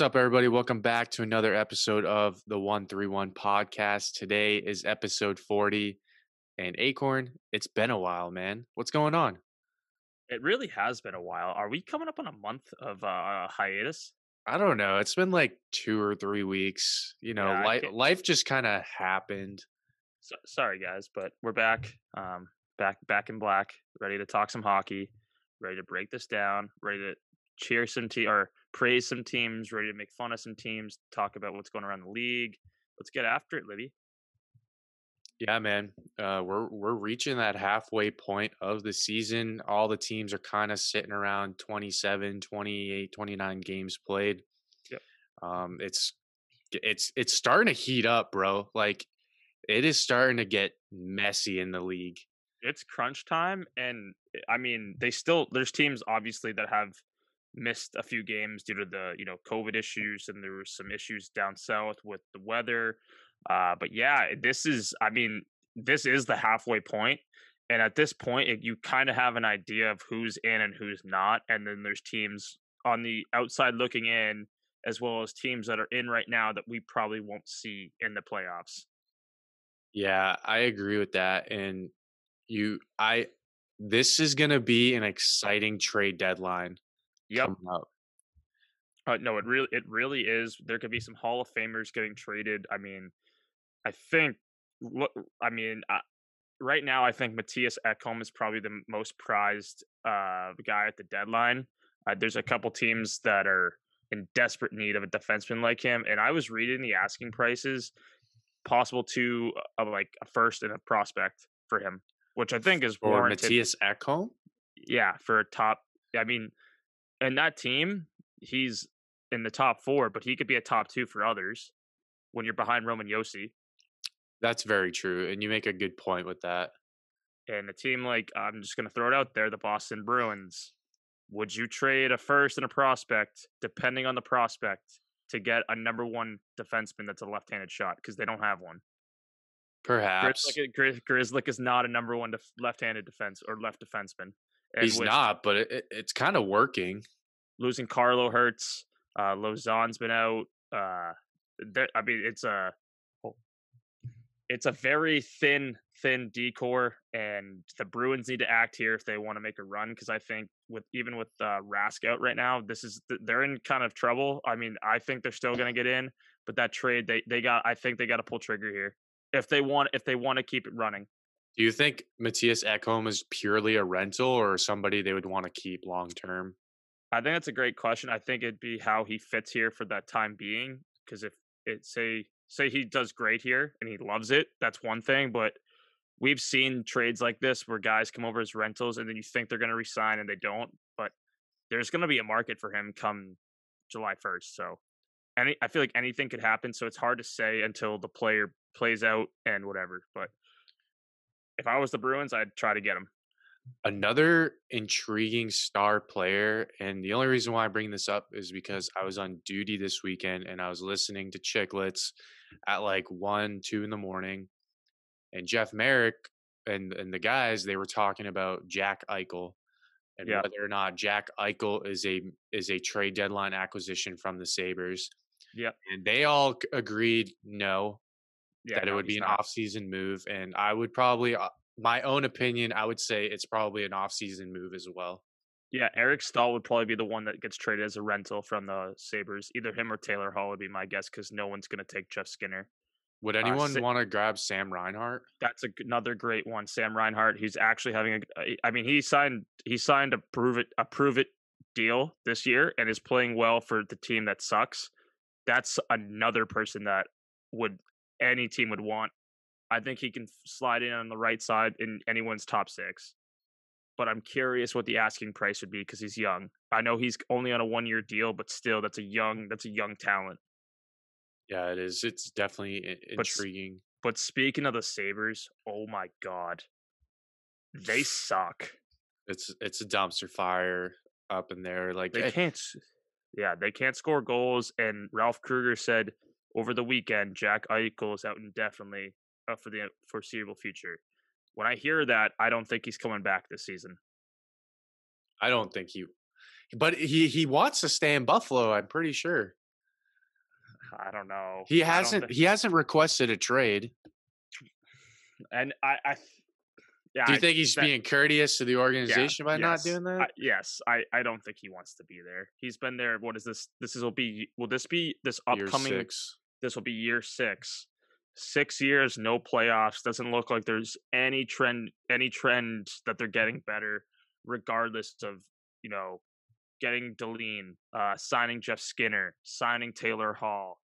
What's up, everybody? Welcome back to another episode of the 131 podcast. Today is episode 40. And Acorn, it's been a while, man. What's going on? It really has been a while. Are we coming up on a month of hiatus? I don't know. It's been like 2 or 3 weeks. You know, yeah, life just kind of happened. So, sorry, guys, but we're back. Back in black, ready to talk some hockey, ready to break this down, ready to cheer some praise some teams, ready to make fun of some teams, talk about what's going around the league. Let's get after it, Libby. Yeah, man. We're reaching that halfway point of the season. All the teams are kind of sitting around 27, 28, 29 games played. Yep. It's starting to heat up, bro. Like, it is starting to get messy in the league. It's crunch time, and I mean, there's teams obviously that have missed a few games due to the COVID issues, and there were some issues down south with the weather. But yeah, this is the halfway point. And at this point, you kind of have an idea of who's in and who's not. And then there's teams on the outside looking in, as well as teams that are in right now that we probably won't see in the playoffs. Yeah, I agree with that. And this is going to be an exciting trade deadline. Yep. No, it really is. There could be some Hall of Famers getting traded. I mean, right now, I think Matthias Ekholm is probably the most prized guy at the deadline. There's a couple teams that are in desperate need of a defenseman like him. And I was reading the asking prices possible to like a first and a prospect for him, which I think is warranted. Matthias Ekholm? Yeah, for a top. I mean, and that team, he's in the top four, but he could be a top two for others when you're behind Roman Yossi. That's very true, and you make a good point with that. And a team like, I'm just going to throw it out there, the Boston Bruins, would you trade a first and a prospect, depending on the prospect, to get a number one defenseman that's a left-handed shot? Because they don't have one. Perhaps. Grislyk is not a number one left-handed defense or left defenseman. He's not, but it's kind of working. Losing Carlo Hertz, Lausanne's been out. It's a very thin decor, and the Bruins need to act here if they want to make a run. Because I think with Rask out right now, they're in kind of trouble. I mean, I think they're still going to get in, but that trade they got to pull trigger here if they want to keep it running. Do you think Matthias Ekholm is purely a rental or somebody they would want to keep long term? I think that's a great question. I think it'd be how he fits here for that time being. Because if it say he does great here and he loves it, that's one thing. But we've seen trades like this where guys come over as rentals and then you think they're going to resign and they don't. But there's going to be a market for him come July 1st. So I feel like anything could happen. So it's hard to say until the player plays out and whatever. But if I was the Bruins, I'd try to get him. Another intriguing star player, and the only reason why I bring this up is because I was on duty this weekend and I was listening to Chicklets at like 1, 2 in the morning, and Jeff Merrick and the guys, they were talking about Jack Eichel and whether or not Jack Eichel is a trade deadline acquisition from the Sabres. Yeah. And they all agreed it would be an off-season move, and I would probably – my own opinion, I would say it's probably an off-season move as well. Yeah, Eric Stahl would probably be the one that gets traded as a rental from the Sabres. Either him or Taylor Hall would be my guess because no one's going to take Jeff Skinner. Would anyone want to grab Sam Reinhardt? That's another great one. Sam Reinhardt, he's actually having he signed a prove it deal this year and is playing well for the team that sucks. That's another person that any team would want. I think he can slide in on the right side in anyone's top six. But I'm curious what the asking price would be because he's young. I know he's only on a one-year deal, but still, that's a young talent. Yeah, it is. It's definitely intriguing. But speaking of the Sabres, oh my God. They suck. It's a dumpster fire up in there. Like they can't score goals. And Ralph Kruger said over the weekend, Jack Eichel is out indefinitely for the foreseeable future. When I hear that, I don't think he's coming back this season. I don't think he wants to stay in Buffalo, I'm pretty sure. I don't know. He hasn't requested a trade. And do you think he's being courteous to the organization by not doing that? I don't think he wants to be there. He's been there. What is this? This will be year six. 6 years, no playoffs. Doesn't look like there's any trend that they're getting better, regardless of, getting Deline, signing Jeff Skinner, signing Taylor Hall,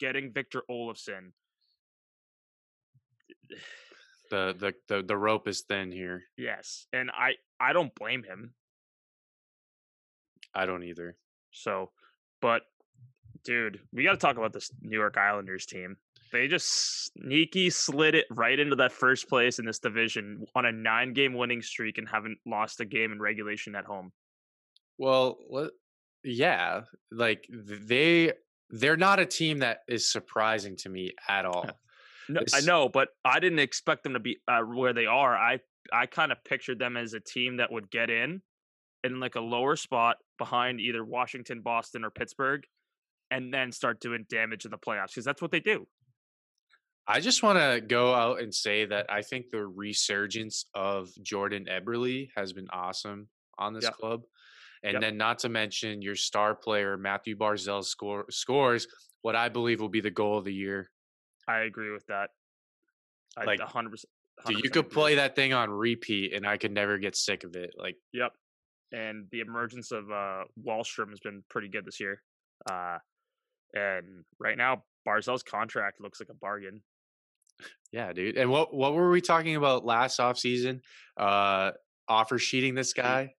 getting Victor Olofsson. The rope is thin here. Yes, and I don't blame him. I don't either. So, but dude, we got to talk about this New York Islanders team. They just sneaky slid it right into that first place in this division on a 9-game winning streak and haven't lost a game in regulation at home. Well, yeah, like they're not a team that is surprising to me at all. No, I know, but I didn't expect them to be where they are. I kind of pictured them as a team that would get in like a lower spot behind either Washington, Boston, or Pittsburgh, and then start doing damage in the playoffs because that's what they do. I just want to go out and say that I think the resurgence of Jordan Eberle has been awesome on this club. And then not to mention your star player, Matthew Barzal, scores what I believe will be the goal of the year. I agree with that. 100%. You could play that thing on repeat, and I could never get sick of it. And the emergence of Wallstrom has been pretty good this year. And right now, Barzal's contract looks like a bargain. Yeah, dude. And what were we talking about last offseason? Offer sheeting this guy?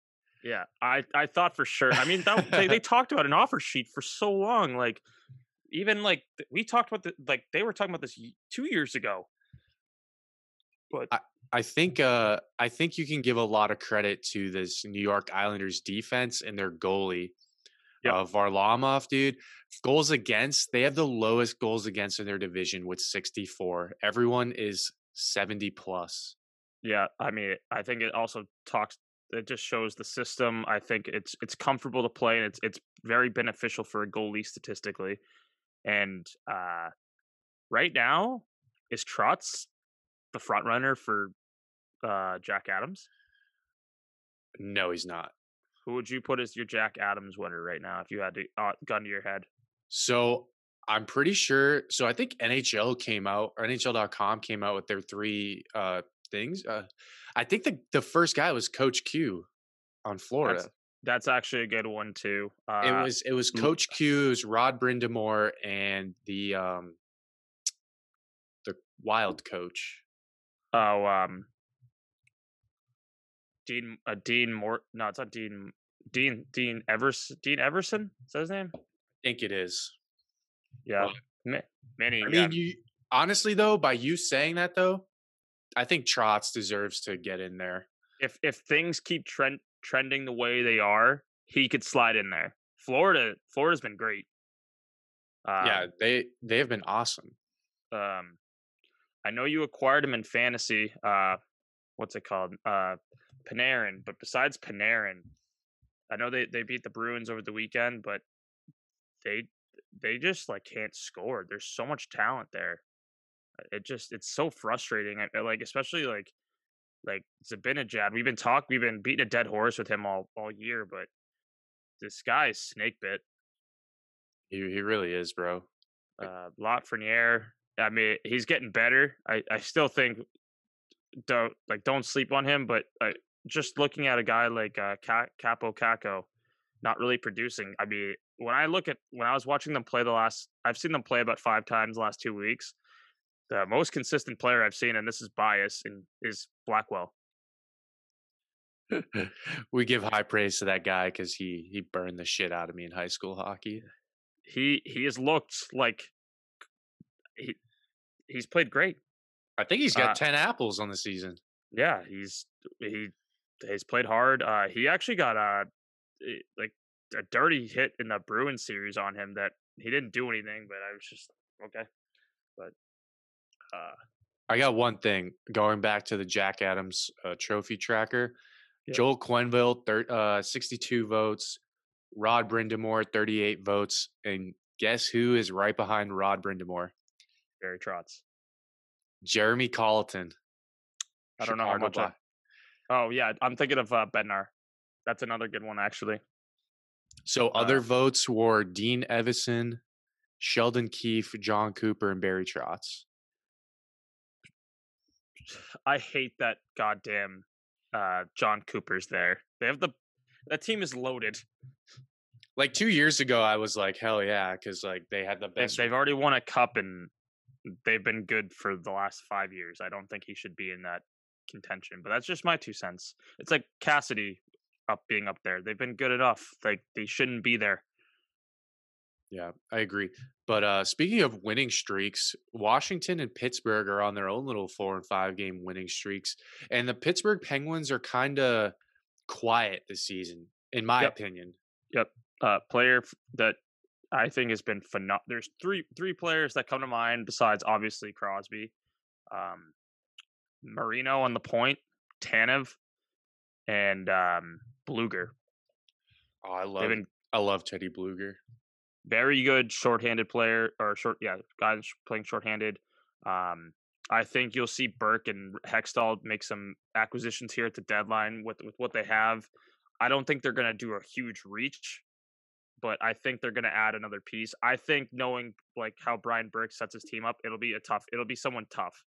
Yeah, I thought for sure. I mean, they talked about an offer sheet for so long, like. Even like we talked about, they were talking about this 2 years ago. But I think you can give a lot of credit to this New York Islanders defense and their goalie, Varlamov, dude. Goals against, they have the lowest goals against in their division with 64. Everyone is 70 plus. Yeah, I mean, I think it also It just shows the system. I think it's comfortable to play, and it's very beneficial for a goalie statistically. And right now, is Trotz the front runner for Jack Adams? No, he's not. Who would you put as your Jack Adams winner right now if you had to gun to your head? So I'm pretty sure. So I think NHL came out, or NHL.com came out with their three things. I think the first guy was Coach Q on Florida. That's actually a good one too. It was Coach Q, it was Rod Brindamore, and the Wild coach. Oh, Dean Evason, is that his name? I think it is. Yeah, honestly though, by you saying that though, I think Trotz deserves to get in there. If things keep trending the way they are, he could slide in there. Florida's been great. They have been awesome. I know you acquired him in fantasy. What's it called? Panarin. But besides Panarin, I know they beat the Bruins over the weekend, but they just can't score. There's so much talent there. It's so frustrating. Especially Zabinajad. We've been beating a dead horse with him all year, but this guy is snake bit. He really is, bro. Lafreniere. I mean, he's getting better. I still think don't sleep on him, but just looking at a guy like Capo, not really producing. I mean, when I was watching them play I've seen them play about 5 times the last 2 weeks. The most consistent player I've seen, and this is bias, is Blackwell. We give high praise to that guy because he burned the shit out of me in high school hockey. He has looked like he's played great. I think he's got 10 apples on the season. Yeah, he's played hard. He actually got a dirty hit in the Bruins series on him that he didn't do anything, but I was just okay, but. I got one thing going back to the Jack Adams trophy tracker. Yeah. Joel Quenneville, 62 votes. Rod Brindamore, 38 votes. And Guess who is right behind Rod Brindamore? Barry Trotz. Jeremy Colleton. I don't know how much. Oh, yeah. I'm thinking of Bednar. That's another good one, actually. So other votes were Dean Evason, Sheldon Keefe, John Cooper, and Barry Trotz. I hate that goddamn John Cooper's there. They have that team is loaded. Like 2 years ago, I was like, hell yeah, because like they had the best. They've already won a cup and they've been good for the last 5 years. I don't think he should be in that contention, but that's just my 2 cents. It's like Cassidy being up there. They've been good enough. Like they shouldn't be there. Yeah, I agree. But speaking of winning streaks, Washington and Pittsburgh are on their own little 4 and 5 game winning streaks. And the Pittsburgh Penguins are kind of quiet this season, in my opinion. Yep. Player that I think has been phenomenal. There's three players that come to mind besides obviously Crosby. Marino on the point, Tanev, and Bluger. Oh, I love Teddy Bluger. Very good shorthanded player, or guys playing shorthanded. I think you'll see Burke and Hextall make some acquisitions here at the deadline with what they have. I don't think they're going to do a huge reach, but I think they're going to add another piece. I think knowing like how Brian Burke sets his team up, it'll be someone tough.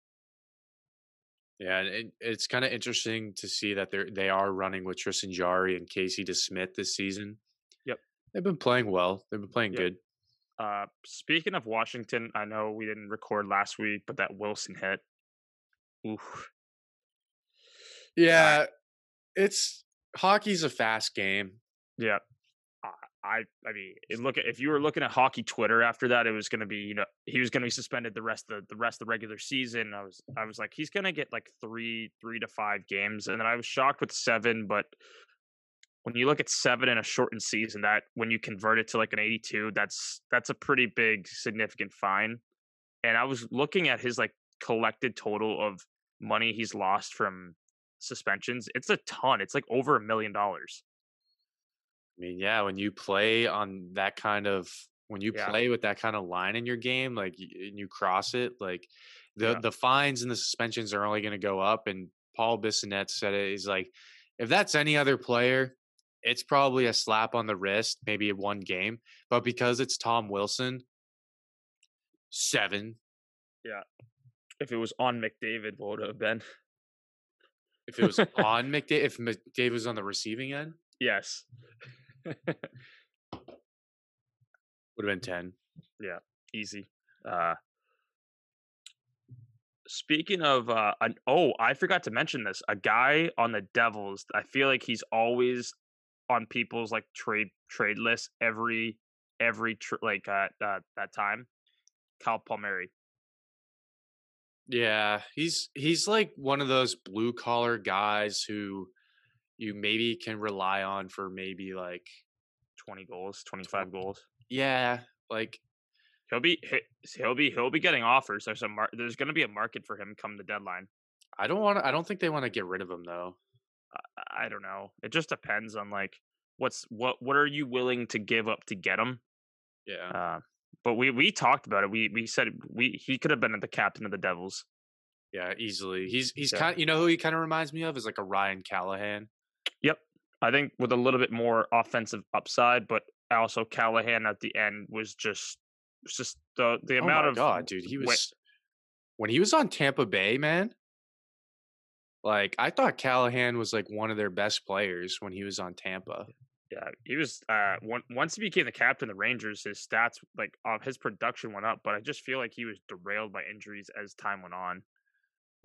Yeah, and it's kind of interesting to see that they are running with Tristan Jarry and Casey DeSmith this season. They've been playing well. They've been playing good. Speaking of Washington, I know we didn't record last week, but that Wilson hit. Oof. Yeah, hockey's a fast game. Yeah, I mean, if you were looking at hockey Twitter after that, it was going to be he was going to be suspended the rest of the regular season. I was like, he's going to get like three to five games, and then I was shocked with 7, but. When you look at 7 in a shortened season, that when you convert it to like an 82, that's a pretty big, significant fine. And I was looking at his like collected total of money he's lost from suspensions. It's a ton. It's like over $1 million. I mean, yeah, when you play on that kind of play with that kind of line in your game, like and you cross it, like the fines and the suspensions are only going to go up. And Paul Bissonnette said it. He's like, if that's any other player, it's probably a slap on the wrist, maybe one game. But because it's Tom Wilson, 7. Yeah. If it was on McDavid, what would it have been? If it was on McDavid, if McDavid was on the receiving end? Yes. Would have been 10. Yeah, easy. Speaking of, I forgot to mention this. A guy on the Devils, I feel like he's always on people's like trade list that time, Kyle Palmieri. Yeah, he's like one of those blue collar guys who you maybe can rely on for maybe like 20 goals, 25 goals. Yeah, like he'll be getting offers. There's going to be a market for him come the deadline. I don't think they want to get rid of him though. I don't know. It just depends on like what are you willing to give up to get him? Yeah. But we talked about it. We said he could have been the captain of the Devils. Yeah, easily. He's kind of, you know who he kind of reminds me of is like a Ryan Callahan. Yep. I think with a little bit more offensive upside, but also Callahan at the end was just the amount of God, dude. He was when he was on Tampa Bay, man. Like, I thought Callahan was, like, one of their best players when he was on Tampa. Yeah, he was once he became the captain of the Rangers, his stats, like, his production went up. But I just feel like he was derailed by injuries as time went on.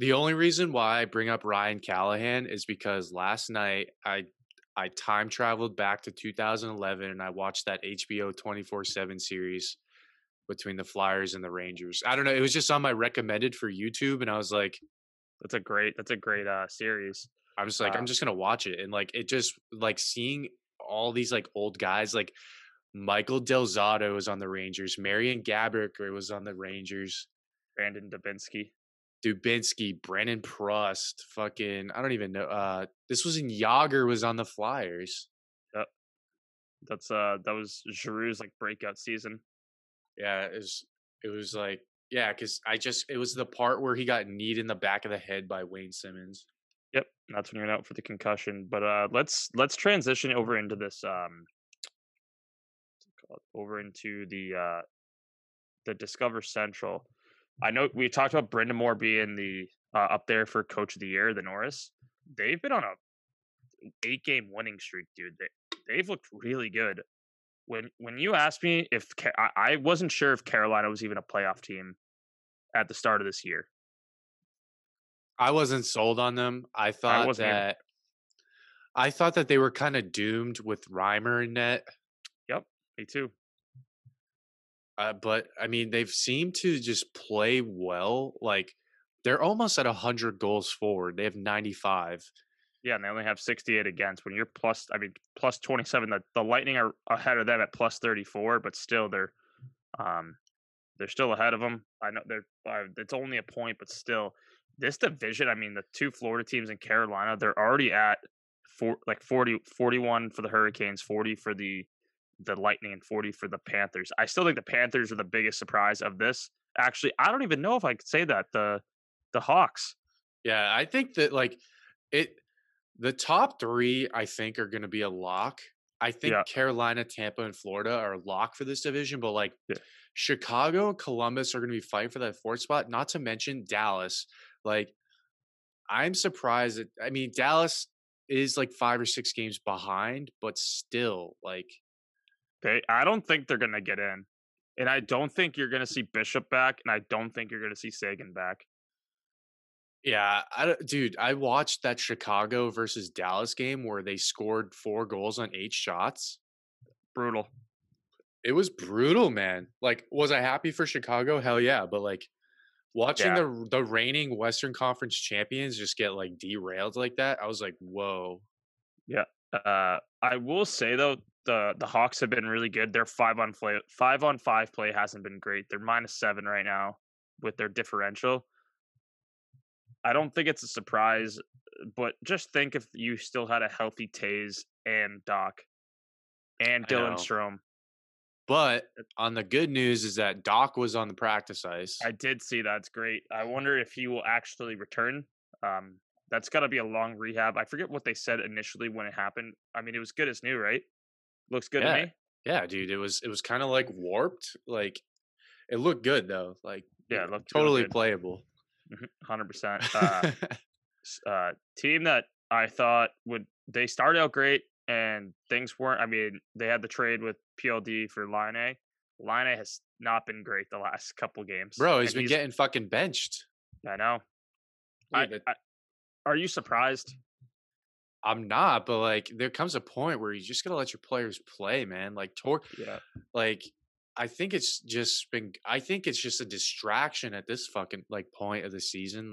The only reason why I bring up Ryan Callahan is because last night I time traveled back to 2011 and I watched that HBO 24/7 series between the Flyers and the Rangers. I don't know. It was just on my recommended for YouTube, and I was like, That's a great series. I was like, I'm just gonna watch it, and like it just like seeing all these like old guys, like Michael Delzato was on the Rangers, Marian Gaborik was on the Rangers, Brandon Dubinsky, Brandon Prust, fucking I don't even know. This was in Yager was on the Flyers. Yep. That was Giroux's like breakout season. Yeah, it was like, yeah, because it was the part where he got kneed in the back of the head by Wayne Simmons. Yep, that's when you're out for the concussion. But let's transition over into this the Discover Central. I know we talked about Brindamore being the up there for Coach of the Year, the Norris. They've been on an 8-game winning streak, dude. They've looked really good. When you asked me if I wasn't sure if Carolina was even a playoff team at the start of this year, I wasn't sold on them. I thought that they were kind of doomed with Reimer in net. Yep, me too. But I mean, they've seemed to just play well. Like they're almost at 100 goals forward. They have 95. Yeah, and they only have 68 against. When you're plus 27, the Lightning are ahead of them at plus 34, but still they're still ahead of them. I know it's only a point, but still this division. I mean, the two Florida teams in Carolina, they're already at 41 for the Hurricanes, 40 for the Lightning, and 40 for the Panthers. I still think the Panthers are the biggest surprise of this. Actually, I don't even know if I could say that. The Hawks. Yeah, I think that the top three, I think, are going to be a lock. I think Carolina, Tampa, and Florida are a lock for this division, but Chicago and Columbus are going to be fighting for that fourth spot, not to mention Dallas. Like, I'm surprised that, I mean, Dallas is like 5 or 6 games behind, but still, like, I don't think they're going to get in. And I don't think you're going to see Bishop back, and I don't think you're going to see Sagan back. Yeah, I watched that Chicago versus Dallas game where they scored 4 goals on 8 shots. Brutal. It was brutal, man. Like, was I happy for Chicago? Hell yeah. But, like, watching the reigning Western Conference champions just get, like, derailed like that, I was like, whoa. Yeah. I will say, though, the Hawks have been really good. Their 5-on-5 play hasn't been great. They're -7 right now with their differential. I don't think it's a surprise, but just think if you still had a healthy Taze and Doc and Dylan Strom. But on the good news is that Doc was on the practice ice. I did see that. It's great. I wonder if he will actually return. That's got to be a long rehab. I forget what they said initially when it happened. I mean, it was good as new, right? Looks good to me. Yeah, dude. It was kind of like warped. Like it looked good though. Like it looked totally playable. 100%. Team that I thought they started out great and things weren't. I mean, they had the trade with PLD for Line A. Line A has not been great the last couple games. Bro, he's been getting fucking benched. I know. Are you surprised? I'm not, but like there comes a point where you just gotta let your players play, man. Like I think it's just a distraction at this fucking point of the season.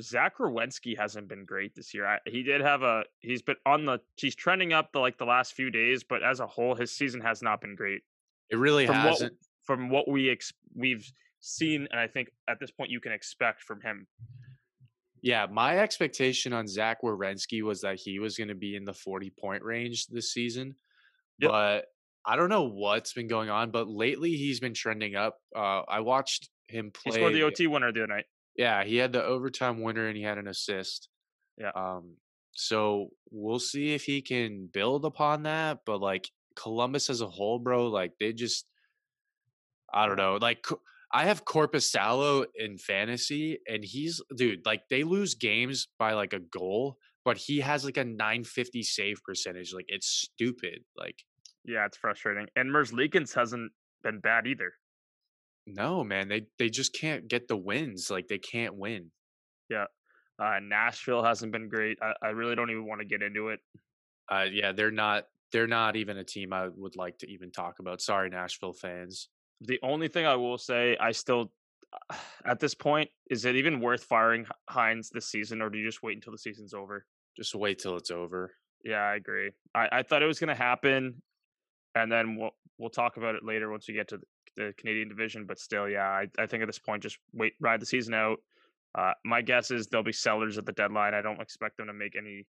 Zach Werenski hasn't been great this year. He's trending up the last few days, but as a whole, his season has not been great. It really hasn't. From what we've seen, and I think at this point you can expect from him. Yeah, my expectation on Zach Werenski was that he was going to be in the 40-point range this season. Yep. But I don't know what's been going on, but lately he's been trending up. I watched him play. He scored the OT winner the other night. Yeah, he had the overtime winner and he had an assist. Yeah. So we'll see if he can build upon that. But like Columbus as a whole, bro, like they just, I don't know. Like I have Korpisalo in fantasy, and they lose games by like a goal. But he has like a 950 save percentage. Like it's stupid. Like, yeah, it's frustrating. And Merzlikins hasn't been bad either. No, man, they just can't get the wins. Like they can't win. Yeah, Nashville hasn't been great. I really don't even want to get into it. Yeah, they're not even a team I would like to even talk about. Sorry, Nashville fans. The only thing I will say, I still. At this point, is it even worth firing Hines this season, or do you just wait until the season's over? Just wait till it's over. Yeah, I agree. I thought it was going to happen, and then we'll talk about it later once we get to the Canadian division. But still, yeah, I think at this point, just ride the season out. My guess is they'll be sellers at the deadline. I don't expect them to make any.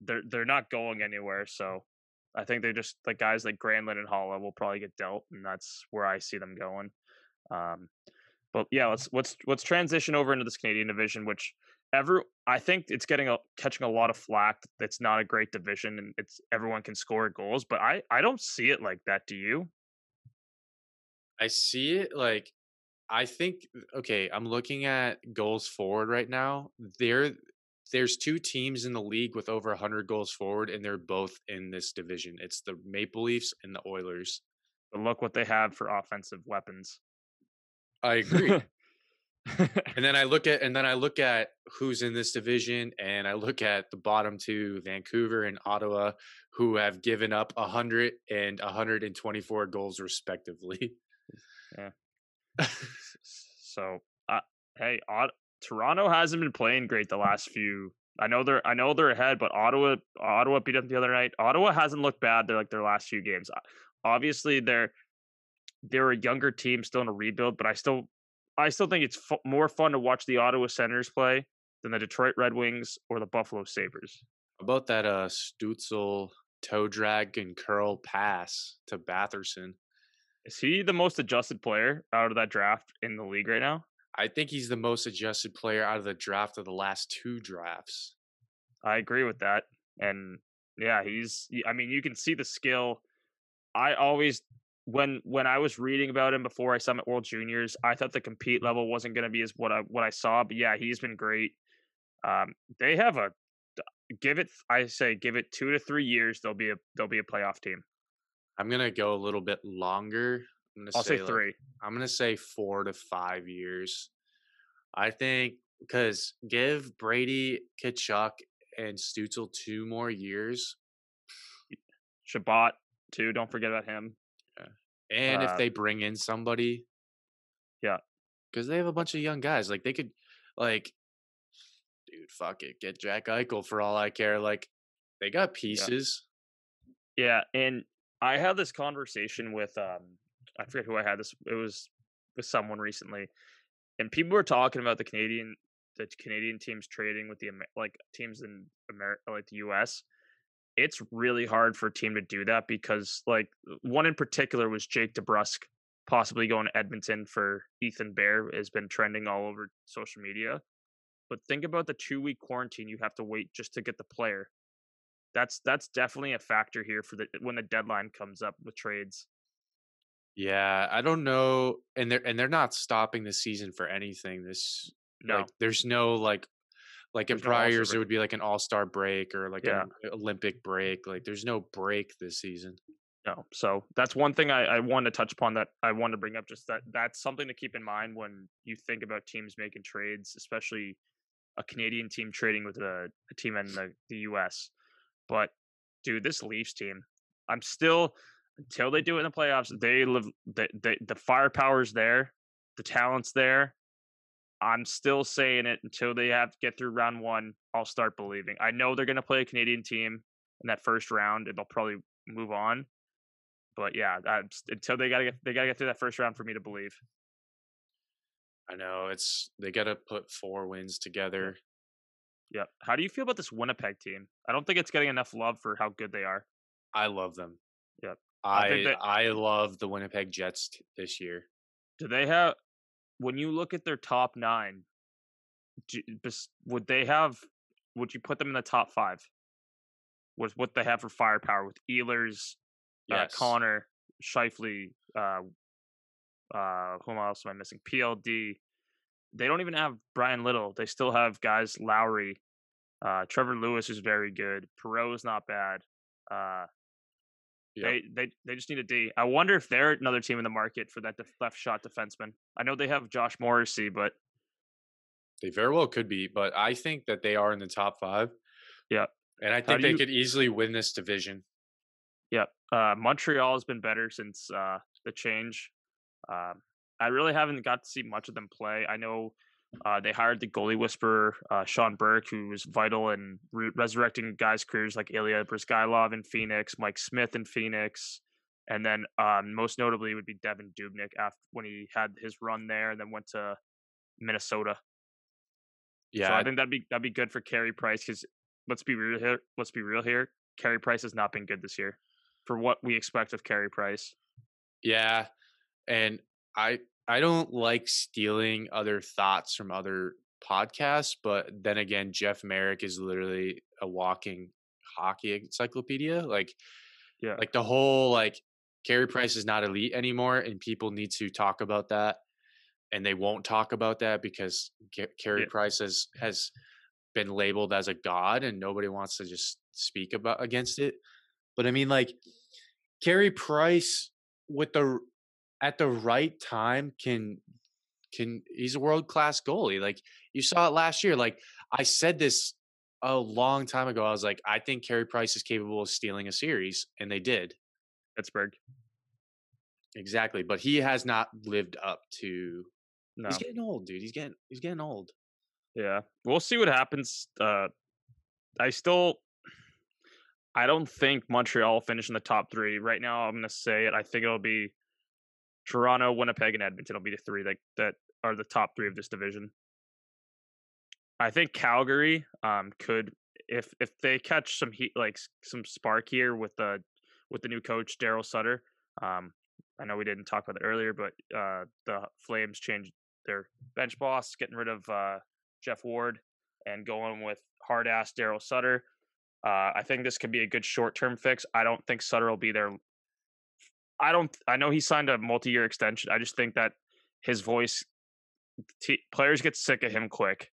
They're not going anywhere, so I think they just like guys like Granlund and Holla will probably get dealt, and that's where I see them going. But yeah, let's transition over into this Canadian division, which I think it's catching a lot of flack. It's not a great division, and it's everyone can score goals, but I don't see it like that. Do you? I see it like, I think, okay, I'm looking at goals forward right now. There's two teams in the league with over 100 goals forward, and they're both in this division. It's the Maple Leafs and the Oilers. But look what they have for offensive weapons. I agree. And then I look at who's in this division, and I look at the bottom two, Vancouver and Ottawa, who have given up 100 and 124 goals respectively. Yeah. So, hey, Toronto hasn't been playing great the last few. I know they're ahead, but Ottawa beat them the other night. Ottawa hasn't looked bad. They're like their last few games. Obviously, they're a younger team still in a rebuild, but I still think it's more fun to watch the Ottawa Senators play than the Detroit Red Wings or the Buffalo Sabres. About that Stützle toe drag and curl pass to Batherson. Is he the most adjusted player out of that draft in the league right now? I think he's the most adjusted player out of the draft of the last two drafts. I agree with that. And yeah, you can see the skill. I always, when I was reading about him before I saw him at World Juniors, I thought the compete level wasn't going to be as what I saw, but yeah, he's been great. They have give it 2 to 3 years. They'll be a playoff team. I'm going to go a little bit longer. I'll say 3. I'm going to say 4 to 5 years. I think because give Brady, Tkachuk, and Stützle 2 more years. Shabbat, too. Don't forget about him. Yeah. And if they bring in somebody. Yeah. Because they have a bunch of young guys. Like, they could, like, dude, fuck it. Get Jack Eichel for all I care. Like, they got pieces. Yeah. And I had this conversation with I forget who I had this. It was with someone recently, and people were talking about the Canadian teams trading with the teams in America, like the U.S. It's really hard for a team to do that because like one in particular was Jake DeBrusk possibly going to Edmonton for Ethan Bear has been trending all over social media. But think about the 2-week quarantine you have to wait just to get the player. That's definitely a factor here for when the deadline comes up with trades. Yeah, I don't know, and they're not stopping the season for anything. This no, like, there's no like there's in prior years there would be like an all-star break or like an Olympic break. Like there's no break this season. No, so that's one thing I wanted to touch upon that I wanted to bring up. Just that's something to keep in mind when you think about teams making trades, especially a Canadian team trading with a team in the U.S. But dude, this Leafs team, I'm still. Until they do it in the playoffs, the firepower's there, the talent's there. I'm still saying it until they have to get through round one, I'll start believing. I know they're going to play a Canadian team in that first round, and they'll probably move on. But yeah, until they got to get through that first round for me to believe. I know they got to put 4 wins together. Yeah. How do you feel about this Winnipeg team? I don't think it's getting enough love for how good they are. I love them. Yeah. I love the Winnipeg Jets this year. Do they have, when you look at their top 9, would you put them in the top 5? With what they have for firepower with Ehlers, yes. Connor, Scheifele, whom else am I missing? PLD. They don't even have Brian Little. They still have guys Lowry, Trevor Lewis is very good. Perot's not bad. Yep. They just need a D. I wonder if they're another team in the market for that left shot defenseman. I know they have Josh Morrissey, but they very well could be. But I think that they are in the top 5. Yeah, and I think they could easily win this division. Yeah, Montreal has been better since the change. I really haven't got to see much of them play. I know they hired the goalie whisperer Sean Burke, who was vital in resurrecting guys' careers like Ilya Brizgalov in Phoenix, Mike Smith in Phoenix, and then most notably would be Devin Dubnyk after when he had his run there and then went to Minnesota. Yeah, so I think that'd be good for Carey Price because let's be real here. Carey Price has not been good this year. for what we expect of Carey Price. Yeah, and I don't like stealing other thoughts from other podcasts, but then again, Jeff Merrick is literally a walking hockey encyclopedia. Like, yeah, like the whole like Carey Price is not elite anymore, and people need to talk about that, and they won't talk about that because Carey Price has been labeled as a god, and nobody wants to just speak about against it. But I mean, like Carey Price at the right time can he's a world-class goalie. Like you saw it last year. Like I said this a long time ago. I was like, I think Carey Price is capable of stealing a series, and they did. Pittsburgh. Exactly. But he has not lived up to He's getting old, dude. He's getting old. Yeah. We'll see what happens. I don't think Montreal will finish in the top three. Right now I'm gonna say it. I think it'll be Toronto, Winnipeg, and Edmonton will be the three that are the top three of this division. I think Calgary could if they catch some heat, like some spark here with the new coach Daryl Sutter. I know we didn't talk about it earlier, but the Flames changed their bench boss, getting rid of Jeff Ward and going with hard-ass Daryl Sutter. I think this could be a good short-term fix. I don't think Sutter will be there. I know he signed a multi-year extension. I just think that his voice, players get sick of him quick.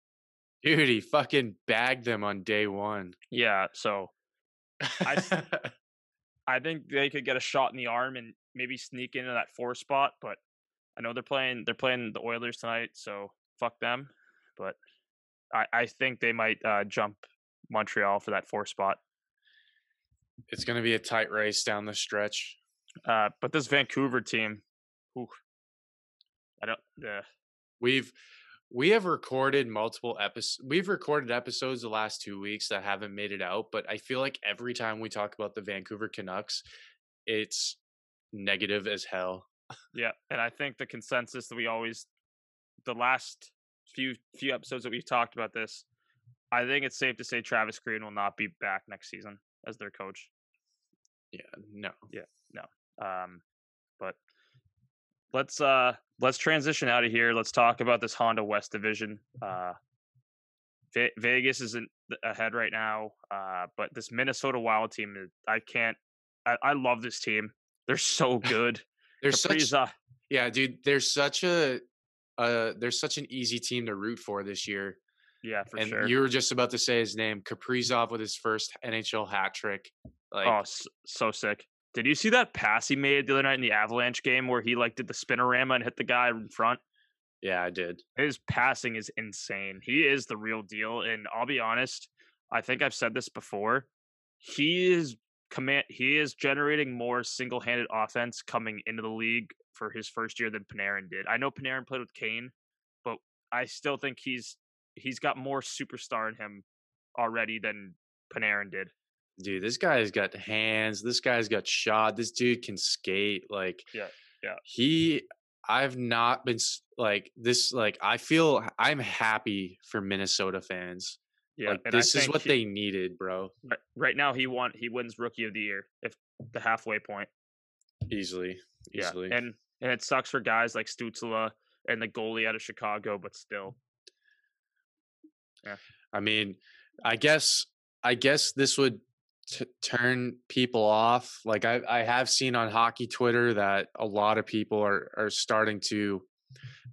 Dude, he fucking bagged them on day one. Yeah, so I think they could get a shot in the arm and maybe sneak into that 4 spot, but I know they're playing the Oilers tonight, so fuck them. But I think they might jump Montreal for that 4 spot. It's going to be a tight race down the stretch. But this Vancouver team, we have recorded multiple episodes. We've recorded episodes the last 2 weeks that haven't made it out, but I feel like every time we talk about the Vancouver Canucks, it's negative as hell. Yeah, and I think the consensus that the last few episodes that we've talked about this, I think it's safe to say Travis Green will not be back next season as their coach. Yeah, no. But let's transition out of here. Let's talk about this Honda West division. Vegas isn't ahead right now, but this Minnesota Wild team, I love this team. They're so good. They're such an easy team to root for this year. Yeah, for sure. And you were just about to say his name, Kaprizov, with his first NHL hat trick. Like, oh, so sick. Did you see that pass he made the other night in the Avalanche game where he like did the spinorama and hit the guy in front? Yeah, I did. His passing is insane. He is the real deal. And I'll be honest, I think I've said this before. He is generating more single-handed offense coming into the league for his first year than Panarin did. I know Panarin played with Kane, but I still think he's got more superstar in him already than Panarin did. Dude, this guy's got hands. This guy's got shot. This dude can skate. Like, yeah. I've not been like this. Like, I'm happy for Minnesota fans. Yeah, like, this is what they needed, bro. Right now, he wins Rookie of the Year if the halfway point easily. Yeah. And it sucks for guys like Stützle and the goalie out of Chicago, but still. Yeah, I mean, I guess this would turn people off. Like I have seen on hockey Twitter that a lot of people are starting to,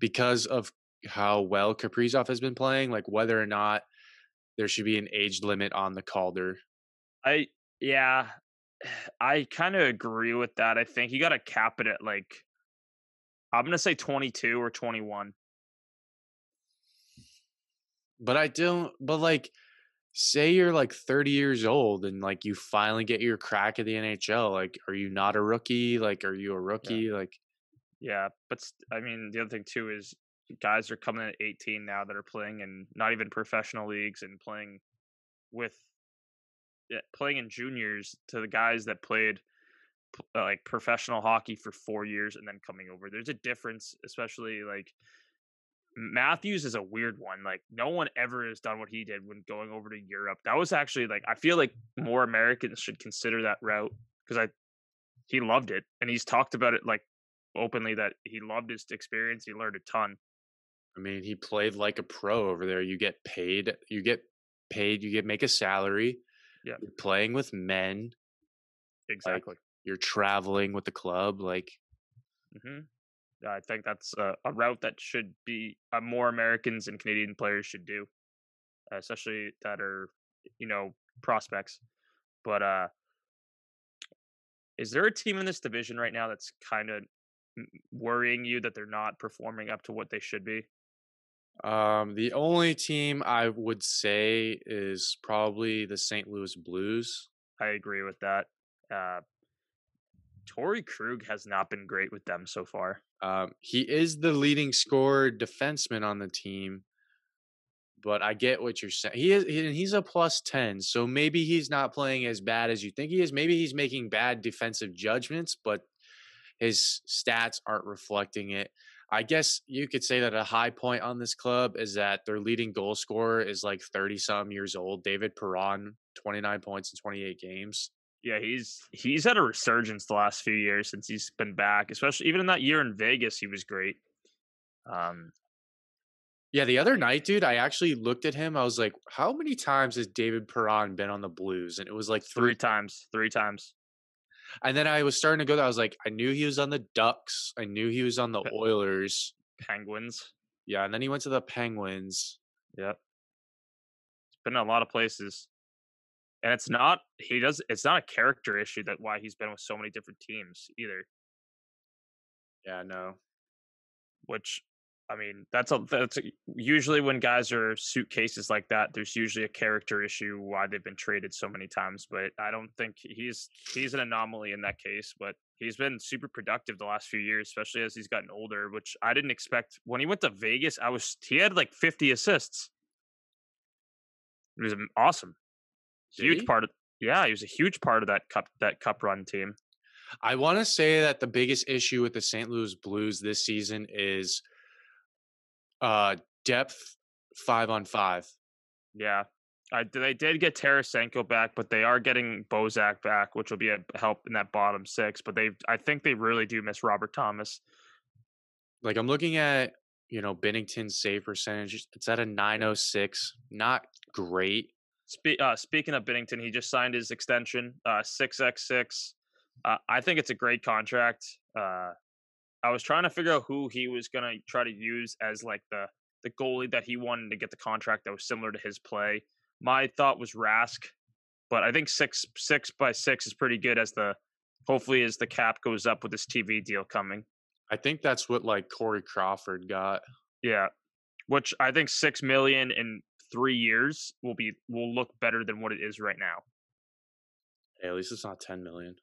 because of how well Kaprizov has been playing, like whether or not there should be an age limit on the Calder. I kind of agree with that. I think you got to cap it at like, I'm going to say 22 or 21. But like, say you're like 30 years old and like you finally get your crack at the NHL. Like, are you not a rookie? Like, are you a rookie? Yeah. Like, yeah. But I mean, the other thing too is guys are coming at 18 now that are playing in not even professional leagues and playing in juniors to the guys that played like professional hockey for 4 years and then coming over. There's a difference, especially like Matthews is a weird one. Like no one ever has done what he did when going over to Europe. That was actually like, I feel like more Americans should consider that route because I he loved it, and he's talked about it like openly that he loved his experience. He learned a ton. I mean, he played like a pro over there. You get paid. You make a salary. Yeah, you're playing with men. Exactly. Like, you're traveling with the club. Like, mm-hmm. I think that's a route that should be more Americans and Canadian players should do, especially that are, you know, prospects. But is there a team in this division right now that's kind of worrying you that they're not performing up to what they should be? The only team I would say is probably the St. Louis Blues. I agree with that. Torrey Krug has not been great with them so far. He is the leading scorer defenseman on the team, but I get what you're saying. He's a plus 10, so maybe he's not playing as bad as you think he is. Maybe he's making bad defensive judgments, but his stats aren't reflecting it. I guess you could say that a high point on this club is that their leading goal scorer is like 30-some years old, David Perron, 29 points in 28 games. Yeah, he's had a resurgence the last few years since he's been back, especially even in that year in Vegas, he was great. Yeah, the other night, dude, I actually looked at him. I was like, how many times has David Perron been on the Blues? And it was like three times. And then I was starting to go there. I was like, I knew he was on the Ducks. I knew he was on the Oilers. Penguins. Yeah, and then he went to the Penguins. Yep. He's been in a lot of places. And it's not a character issue that why he's been with so many different teams either. Yeah, no. Which, I mean, that's usually when guys are suitcases like that, there's usually a character issue why they've been traded so many times. But I don't think he's an anomaly in that case. But he's been super productive the last few years, especially as he's gotten older, which I didn't expect. When he went to Vegas, he had like 50 assists. It was awesome. He was a huge part of that cup run team. I want to say that the biggest issue with the St. Louis Blues this season is depth 5-on-5. Yeah, they did get Tarasenko back, but they are getting Bozak back, which will be a help in that bottom six. But I think they really do miss Robert Thomas. Like, I'm looking at Binnington's save percentage. It's at a 906. Not great. Speaking of Binnington, he just signed his extension, 6x6. I think it's a great contract. I was trying to figure out who he was going to try to use as like the goalie that he wanted to get the contract that was similar to his play. My thought was Rask, but I think 6x6 is pretty good hopefully as the cap goes up with this TV deal coming. I think that's what like Corey Crawford got. Yeah, which I think $6 million in 3 years will look better than what it is right now. Hey, at least it's not $10 million.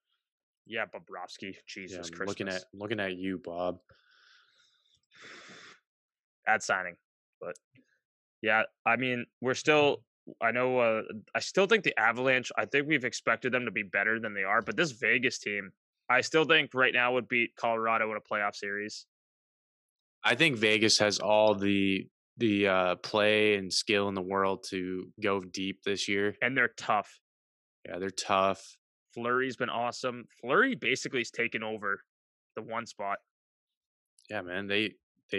Yeah, Bobrovsky, Jesus Christ! Looking at you, Bob. At signing, but yeah, I mean, we're still. I know. I still think the Avalanche. I think we've expected them to be better than they are, but this Vegas team, I still think right now would beat Colorado in a playoff series. I think Vegas has all the play and skill in the world to go deep this year. And they're tough. Yeah, they're tough. Fleury's been awesome. Fleury basically has taken over the one spot. Yeah, man. They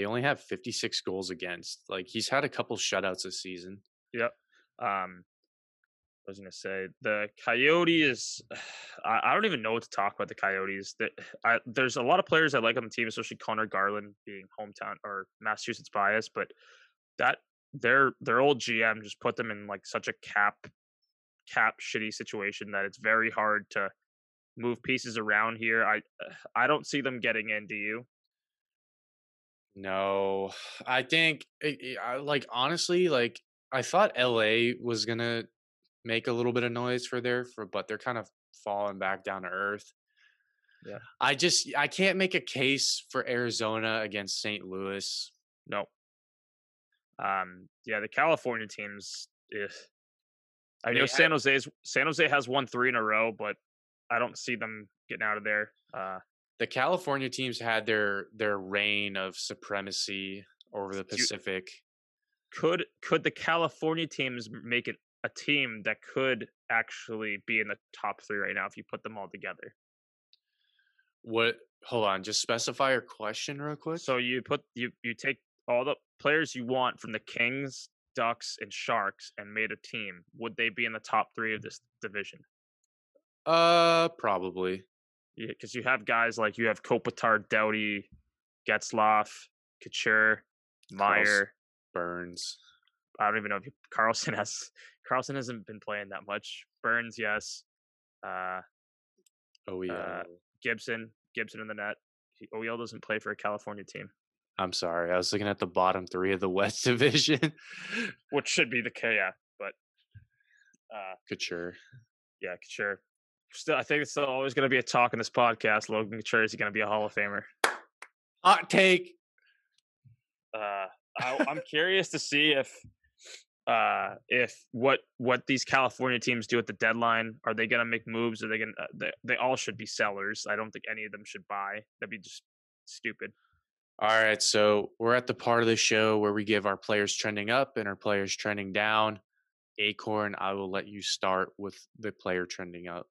only have 56 goals against. Like, he's had a couple shutouts this season. Yep. I was going to say, the Coyotes, I don't even know what to talk about the Coyotes. There's a lot of players I like on the team, especially Connor Garland being hometown or Massachusetts bias, but that their old GM just put them in like such a cap shitty situation that it's very hard to move pieces around here. I don't see them getting in. Do you? No, I think I thought LA was gonna make a little bit of noise but they're kind of falling back down to earth. Yeah, I can't make a case for Arizona against St. Louis. No. Yeah, the California teams. I know San Jose has won 3 in a row, but I don't see them getting out of there. The California teams had their reign of supremacy over the Pacific. Could the California teams make it a team that could actually be in the top 3 right now if you put them all together? What? Hold on, just specify your question real quick. So you put you take all the players you want from the Kings, Ducks, and Sharks, and made a team. Would they be in the top three of this division? Probably. Yeah, because you have guys like you have Kopitar, Doughty, Getzlaf, Couture, Meyer, Burns. I don't even know if Carlson hasn't been playing that much. Burns, yes. Gibson in the net. OEL doesn't play for a California team. I'm sorry. I was looking at the bottom three of the West Division, which should be the KF, but Couture. Yeah, Couture. Still, I think it's still always going to be a talk in this podcast. Logan Couture is going to be a Hall of Famer. Hot take. I'm curious to see if what these California teams do at the deadline. Are they going to make moves? Are they going? They all should be sellers. I don't think any of them should buy. That'd be just stupid. All right, so we're at the part of the show where we give our players trending up and our players trending down. Acorn, I will let you start with the player trending up.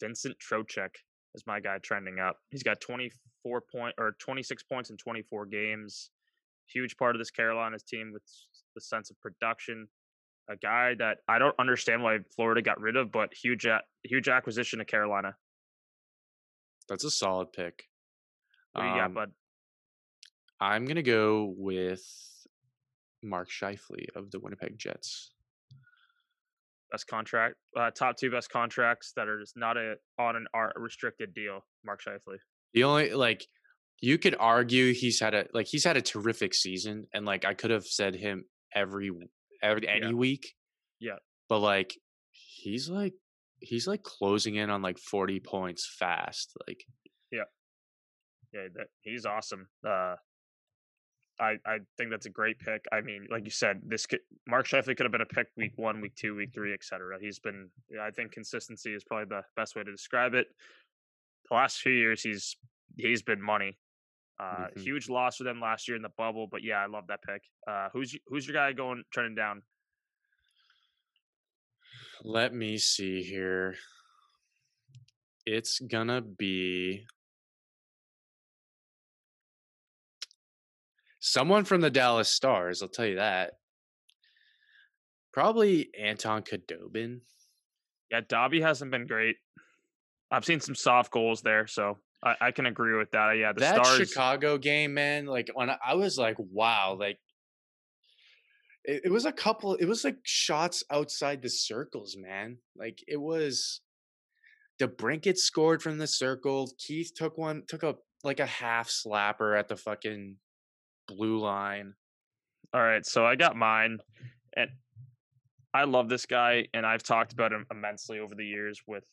Vincent Trocheck is my guy trending up. He's got 26 points in 24 games. Huge part of this Carolina's team with the sense of production. A guy that I don't understand why Florida got rid of, but huge acquisition to Carolina. That's a solid pick. What do you got, bud? I'm going to go with Mark Scheifele of the Winnipeg Jets. Best contract. Top two best contracts that are just not on an art restricted deal. Mark Scheifele. The only, like, you could argue he's had a terrific season, and like I could have said him any week. Yeah. But like he's closing in on like 40 points fast. Like yeah, he's awesome. I think that's a great pick. I mean, like you said, Mark Scheifele could have been a pick week 1, week 2, week 3, etc. He's been, I think, consistency is probably the best way to describe it. The last few years, he's been money. Huge loss for them last year in the bubble, but yeah, I love that pick. Who's your guy turning down? Let me see here. It's gonna be someone from the Dallas Stars, I'll tell you that. Probably Anton Khudobin. Yeah, Dobby hasn't been great. I've seen some soft goals there, so I can agree with that. Yeah, that Stars Chicago game, man. Like when I was like, wow, like it was a couple. It was like shots outside the circles, man. Like it was. DeBrincat scored from the circle. Keith took like a half slapper at the fucking blue line. All right, so I got mine, and I love this guy, and I've talked about him immensely over the years with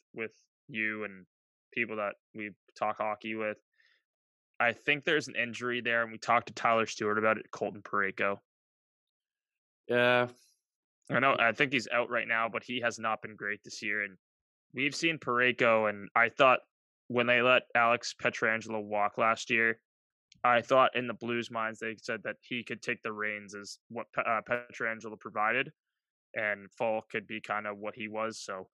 you and people that we talk hockey with. I think there's an injury there, and we talked to Tyler Stewart about it. Colton Parayko. Yeah, I know. I think he's out right now, but he has not been great this year, and we've seen Parayko. And I thought when they let Alex Pietrangelo walk last year, I thought in the Blues' minds they said that he could take the reins as what Pietrangelo provided, and Falk could be kind of what he was. So,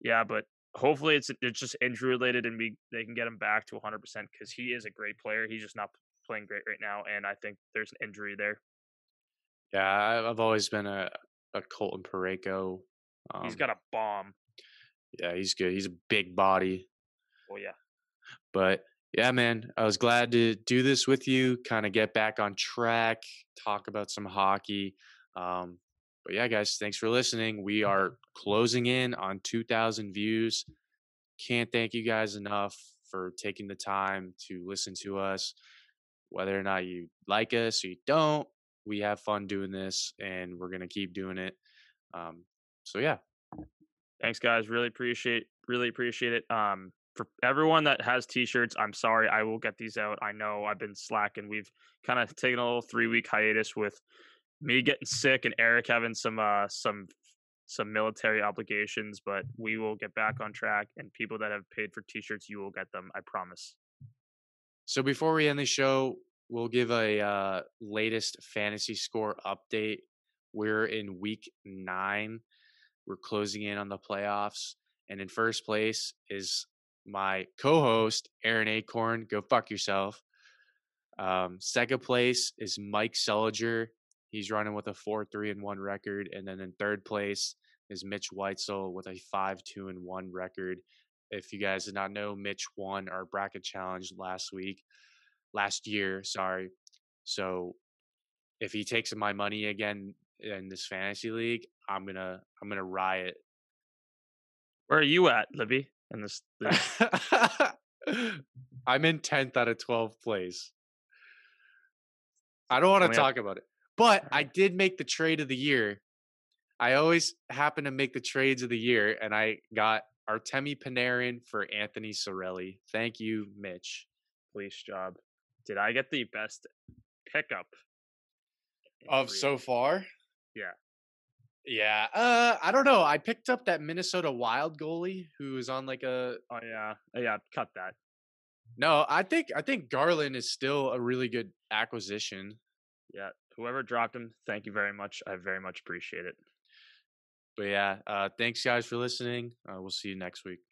yeah, but hopefully it's just injury related, and they can get him back to 100% because he is a great player. He's just not playing great right now, and I think there's an injury there. Yeah, I've always been a Colton Parayko. He's got a bomb. Yeah, he's good. He's a big body. Oh, yeah. But yeah, man, I was glad to do this with you, kind of get back on track, talk about some hockey. But yeah, guys, thanks for listening. We are closing in on 2,000 views. Can't thank you guys enough for taking the time to listen to us. Whether or not you like us or you don't, we have fun doing this, and we're going to keep doing it. So yeah. Thanks, guys. Really appreciate it. For everyone that has t-shirts, I'm sorry, I will get these out. I know I've been slacking. We've kind of taken a little 3-week hiatus with me getting sick and Eric having some military obligations, but we will get back on track, and people that have paid for t-shirts, you will get them. I promise. So before we end the show, we'll give a latest fantasy score update. We're in week 9. We're closing in on the playoffs, and in first place is my co-host, Aaron Acorn. Go fuck yourself. Second place is Mike Sellinger. He's running with a 4-3-1 record. And then in third place is Mitch Weitzel with a 5-2-1 record. If you guys did not know, Mitch won our bracket challenge last year. So if he takes my money again in this fantasy league, I'm gonna riot. Where are you at, Libby? In this league? I'm in 10th out of 12th place. I don't want to talk about it, but I did make the trade of the year. I always happen to make the trades of the year, and I got Artemi Panarin for Anthony Cirelli. Thank you, Mitch. Police job. Did I get the best pickup of so far? Yeah. I don't know. I picked up that Minnesota Wild goalie who is on like a. Oh yeah. Yeah. Cut that. No, I think Garland is still a really good acquisition. Yeah. Whoever dropped him, thank you very much. I very much appreciate it. But yeah, thanks guys for listening. We'll see you next week.